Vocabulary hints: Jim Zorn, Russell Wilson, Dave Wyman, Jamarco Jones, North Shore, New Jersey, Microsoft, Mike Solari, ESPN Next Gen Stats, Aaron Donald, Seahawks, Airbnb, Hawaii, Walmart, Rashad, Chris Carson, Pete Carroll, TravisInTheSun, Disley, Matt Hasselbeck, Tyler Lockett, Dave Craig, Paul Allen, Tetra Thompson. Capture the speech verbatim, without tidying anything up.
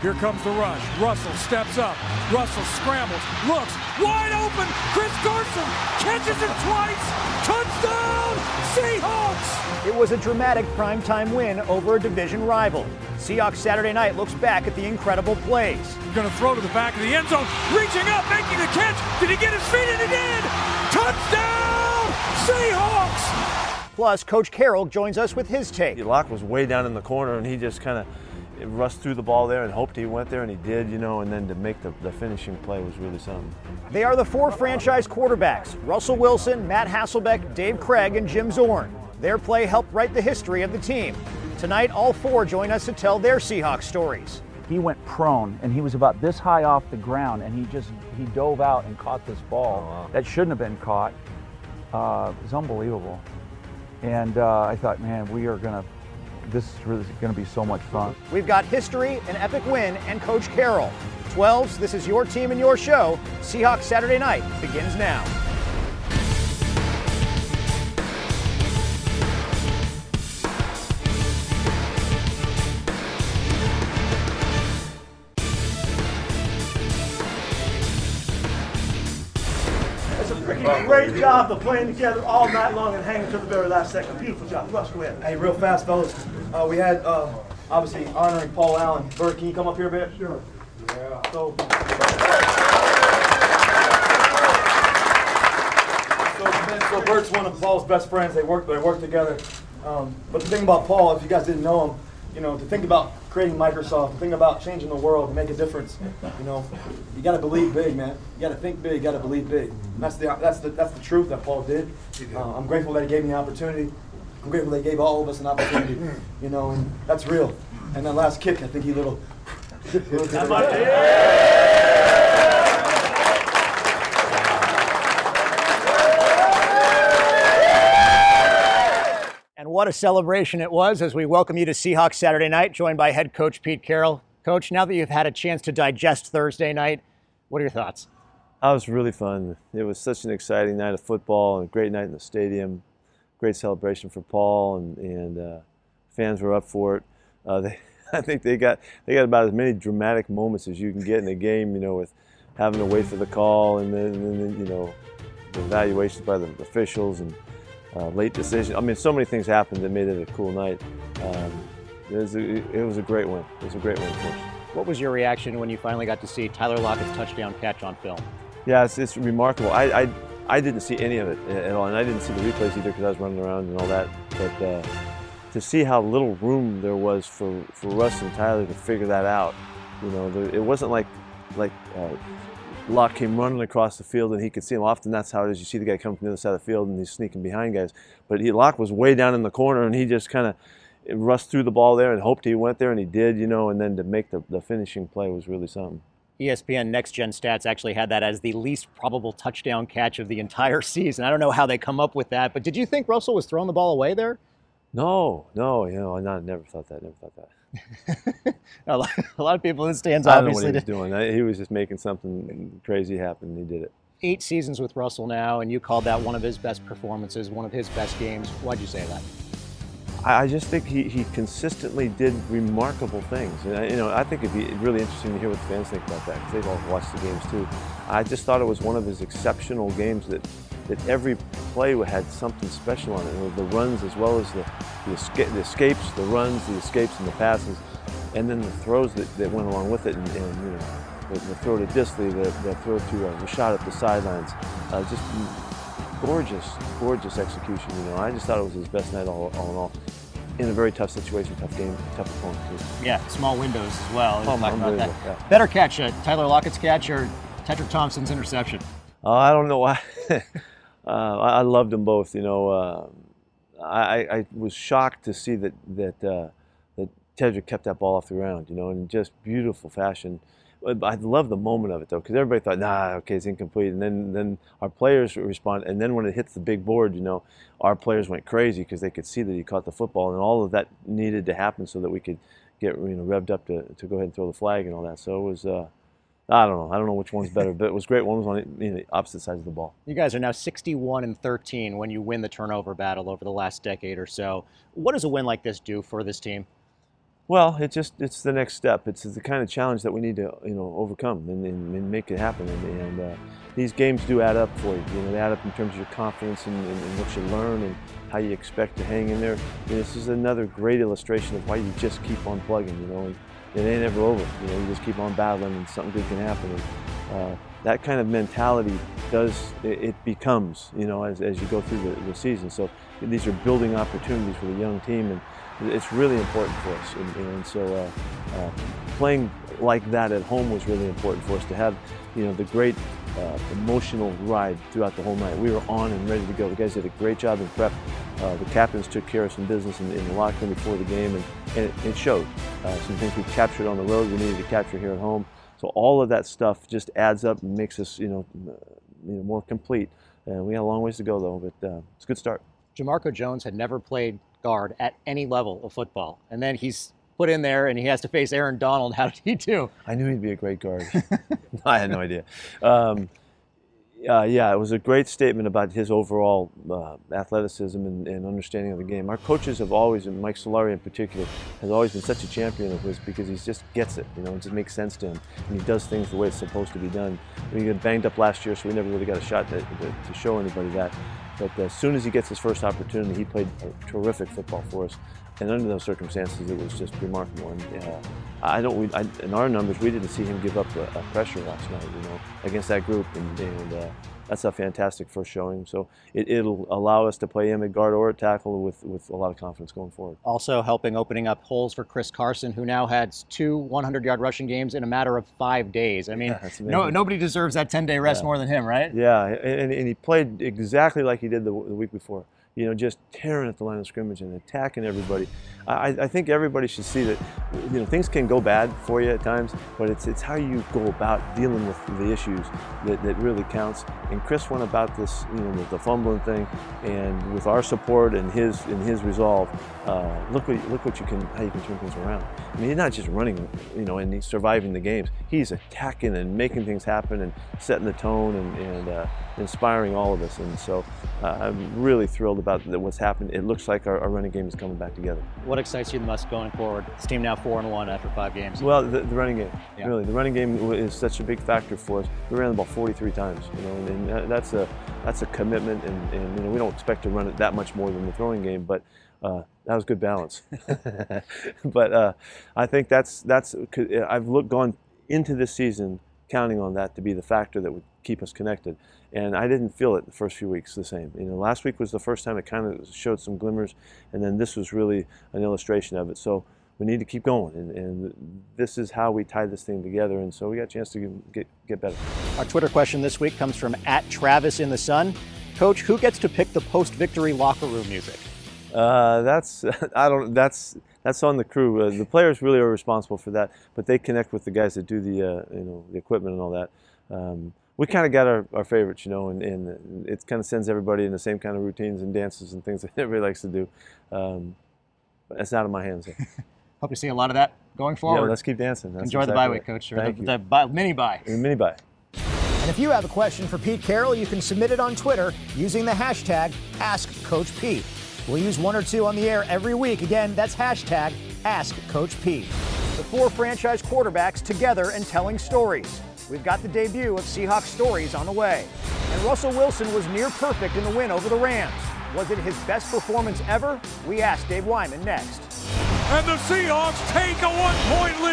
Here comes the rush. Russell steps up. Russell scrambles, looks, wide open. Chris Carson catches it twice. Touchdown, Seahawks! It was a dramatic primetime win over a division rival. Seahawks Saturday night looks back at the incredible plays. Going to throw to the back of the end zone, reaching up, making the catch. Did he get his feet in? He did! Touchdown, Seahawks! Plus, Coach Carroll joins us with his take. Lock was way down in the corner, and he just kind of Russ threw the ball there and hoped he went there, and he did, you know, and then to make the, the finishing play was really something. They are the four franchise quarterbacks, Russell Wilson, Matt Hasselbeck, Dave Craig, and Jim Zorn. Their play helped write the history of the team. Tonight, all four join us to tell their Seahawks stories. He went prone, and he was about this high off the ground, and he just, he dove out and caught this ball. Oh, wow. That shouldn't have been caught. Uh, it was unbelievable. And uh, I thought, man, we are going to This is really going to be so much fun. We've got history, an epic win, and Coach Carroll. twelves, this is your team and your show. Seahawks Saturday night begins now. Great job of playing together all night long and hanging to the very last second. Beautiful job. Russ, go ahead. Hey, real fast, fellas. Uh, we had, uh, obviously, honoring Paul Allen. Bird, can you come up here a bit? Sure. Yeah. So, so, so Bird's one of Paul's best friends. They work, they work together. Um, but the thing about Paul, if you guys didn't know him, you know, to think about creating Microsoft, to think about changing the world, make a difference. You know, you got to believe big, man. You got to think big. You got to believe big. And that's the that's the that's the truth that Paul did. Uh, I'm grateful that he gave me the opportunity. I'm grateful that he gave all of us an opportunity. You know, and that's real. And that last kick, I think he little. little that might be. Yeah. What a celebration it was as we welcome you to Seahawks Saturday night, joined by head coach Pete Carroll. Coach, now that you've had a chance to digest Thursday night, what are your thoughts? It was really fun. It was such an exciting night of football, and a great night in the stadium, great celebration for Paul, and, and uh, fans were up for it. Uh, they, I think they got they got about as many dramatic moments as you can get in a game, you know, with having to wait for the call and then, and then you know, the evaluations by the officials and Uh, late decision. I mean, so many things happened that made it a cool night. Um, it, was a, it was a great win. It was a great win. What was your reaction when you finally got to see Tyler Lockett's touchdown catch on film? Yeah, it's, it's remarkable. I, I I didn't see any of it at all, and I didn't see the replays either because I was running around and all that. But uh, to see how little room there was for, for Russ and Tyler to figure that out, you know, there, it wasn't like like. Uh, Locke came running across the field and he could see him. Often that's how it is. You see the guy come from the other side of the field and he's sneaking behind guys. But he, Locke was way down in the corner and he just kind of rushed through the ball there and hoped he went there, and he did, you know, and then to make the, the finishing play was really something. E S P N Next Gen Stats actually had that as the least probable touchdown catch of the entire season. I don't know how they come up with that, but did you think Russell was throwing the ball away there? No, no, you know, I not, never thought that, never thought that. a lot of people in the stands obviously didn't. I don't know what he was doing. He was just making something crazy happen, and he did it. Eight seasons with Russell now, and you called that one of his best performances, one of his best games. Why'd you say that? I just think he, he consistently did remarkable things. And I, you know, I think it'd be really interesting to hear what the fans think about that, because they've all watched the games too. I just thought it was one of his exceptional games that that every play had something special on it. The runs as well as the, the, esca the escapes, the runs, the escapes, and the passes, and then the throws that, that went along with it. And, and you know, the, the throw to Disley, the, the throw to uh, Rashad at the sidelines, uh, just gorgeous, gorgeous execution. You know, I just thought it was his best night all, all in all. In a very tough situation, tough game, tough opponent too. Yeah, small windows as well. We'll talk about that. Yeah. Better catch, uh, Tyler Lockett's catch or Tetra Thompson's interception? Uh, I don't know why. Uh, I loved them both. You know, uh, I, I was shocked to see that that uh, that Tedrick kept that ball off the ground. You know, in just beautiful fashion. I love the moment of it though, because everybody thought, nah, okay, it's incomplete, and then then our players respond, and then when it hits the big board, you know, our players went crazy because they could see that he caught the football, and all of that needed to happen so that we could get you know revved up to to go ahead and throw the flag and all that. So it was. Uh, I don't know. I don't know which one's better, but it was great. One was on you know, the opposite sides of the ball. You guys are now sixty-one and thirteen when you win the turnover battle over the last decade or so. What does a win like this do for this team? Well, it's just it's the next step. It's the kind of challenge that we need to you know overcome and, and, and make it happen. And, and uh, these games do add up for you. You know, they add up in terms of your confidence and, and, and what you learn and how you expect to hang in there. And this is another great illustration of why you just keep on plugging. You know, it ain't ever over. You know, you just keep on battling, and something good can happen. And, uh, that kind of mentality does it, it becomes you know as, as you go through the, the season. So these are building opportunities for the young team, and it's really important for us, and, and so uh, uh, playing like that at home was really important for us to have, you know, the great uh, emotional ride throughout the whole night. We were on and ready to go. The guys did a great job in prep. Uh, the captains took care of some business in, in the locker room before the game, and, and it, it showed. Uh, some things we captured on the road, we needed to capture here at home. So all of that stuff just adds up and makes us, you know, you know more complete. Uh, we had a long ways to go though, but uh, it's a good start. Jamarco Jones had never played guard at any level of football, and then he's put in there and he has to face Aaron Donald. How did he do? I knew he'd be a great guard. I had no idea. Um, uh, yeah, it was a great statement about his overall uh, athleticism and, and understanding of the game. Our coaches have always, and Mike Solari in particular, has always been such a champion of his because he just gets it. You know, it just makes sense to him, and he does things the way it's supposed to be done. We got banged up last year, so we never really got a shot to, to, to show anybody that. But as soon as he gets his first opportunity, he played terrific football for us. And under those circumstances, it was just remarkable. And uh, I don't, we, I, in our numbers, we didn't see him give up a, a pressure last night, you know, against that group. And, and uh, that's a fantastic first showing. So it, it'll allow us to play him at guard or at tackle with, with a lot of confidence going forward. Also helping opening up holes for Chris Carson, who now has two hundred-yard rushing games in a matter of five days. I mean, yeah, no, nobody deserves that ten-day rest yeah. more than him, right? Yeah, and, and he played exactly like he did the, the week before. You know, just tearing at the line of scrimmage and attacking everybody. I, I think everybody should see that, you know, things can go bad for you at times, but it's it's how you go about dealing with the issues that, that really counts. And Chris went about this, you know, with the fumbling thing, and with our support and his and his resolve. Uh, look what look what you can how you can turn things around. I mean, he's not just running, you know, and he's surviving the games. He's attacking and making things happen and setting the tone and, and uh, inspiring all of us. And so uh, I'm really thrilled about. About what's happened. It looks like our, our running game is coming back together. What excites you the most going forward? This team now four and one after five games. Well, the, the running game, yeah. really. The running game is such a big factor for us. We ran the ball forty-three times, you know, and, and that's a that's a commitment. And, and you know, we don't expect to run it that much more than the throwing game, but uh, that was good balance. but uh, I think that's that's. I've looked gone into this season counting on that to be the factor that would keep us connected. And I didn't feel it the first few weeks the same. You know, last week was the first time it kind of showed some glimmers, and then this was really an illustration of it. So we need to keep going, and, and this is how we tie this thing together, and so we got a chance to get, get better. Our Twitter question this week comes from at TravisInTheSun. Coach, who gets to pick the post-victory locker room music? Uh, that's I don't. That's that's on the crew. Uh, the players really are responsible for that, but they connect with the guys that do the uh, you know the equipment and all that. Um, we kind of got our, our favorites, you know, and, and it kind of sends everybody in the same kind of routines and dances and things that everybody likes to do. Um, but it's out of my hands. So. Hope you see a lot of that going forward. Yeah, let's keep dancing. That's Enjoy exactly the bye week, Coach. Or Thank the, the bye, mini bye. Mini bye. And if you have a question for Pete Carroll, you can submit it on Twitter using the hashtag AskCoachPete. We'll use one or two on the air every week. Again, that's hashtag AskCoachPete. The four franchise quarterbacks together and telling stories. We've got the debut of Seahawks Stories on the way. And Russell Wilson was near perfect in the win over the Rams. Was it his best performance ever? We asked Dave Wyman next. And the Seahawks take a one-point lead.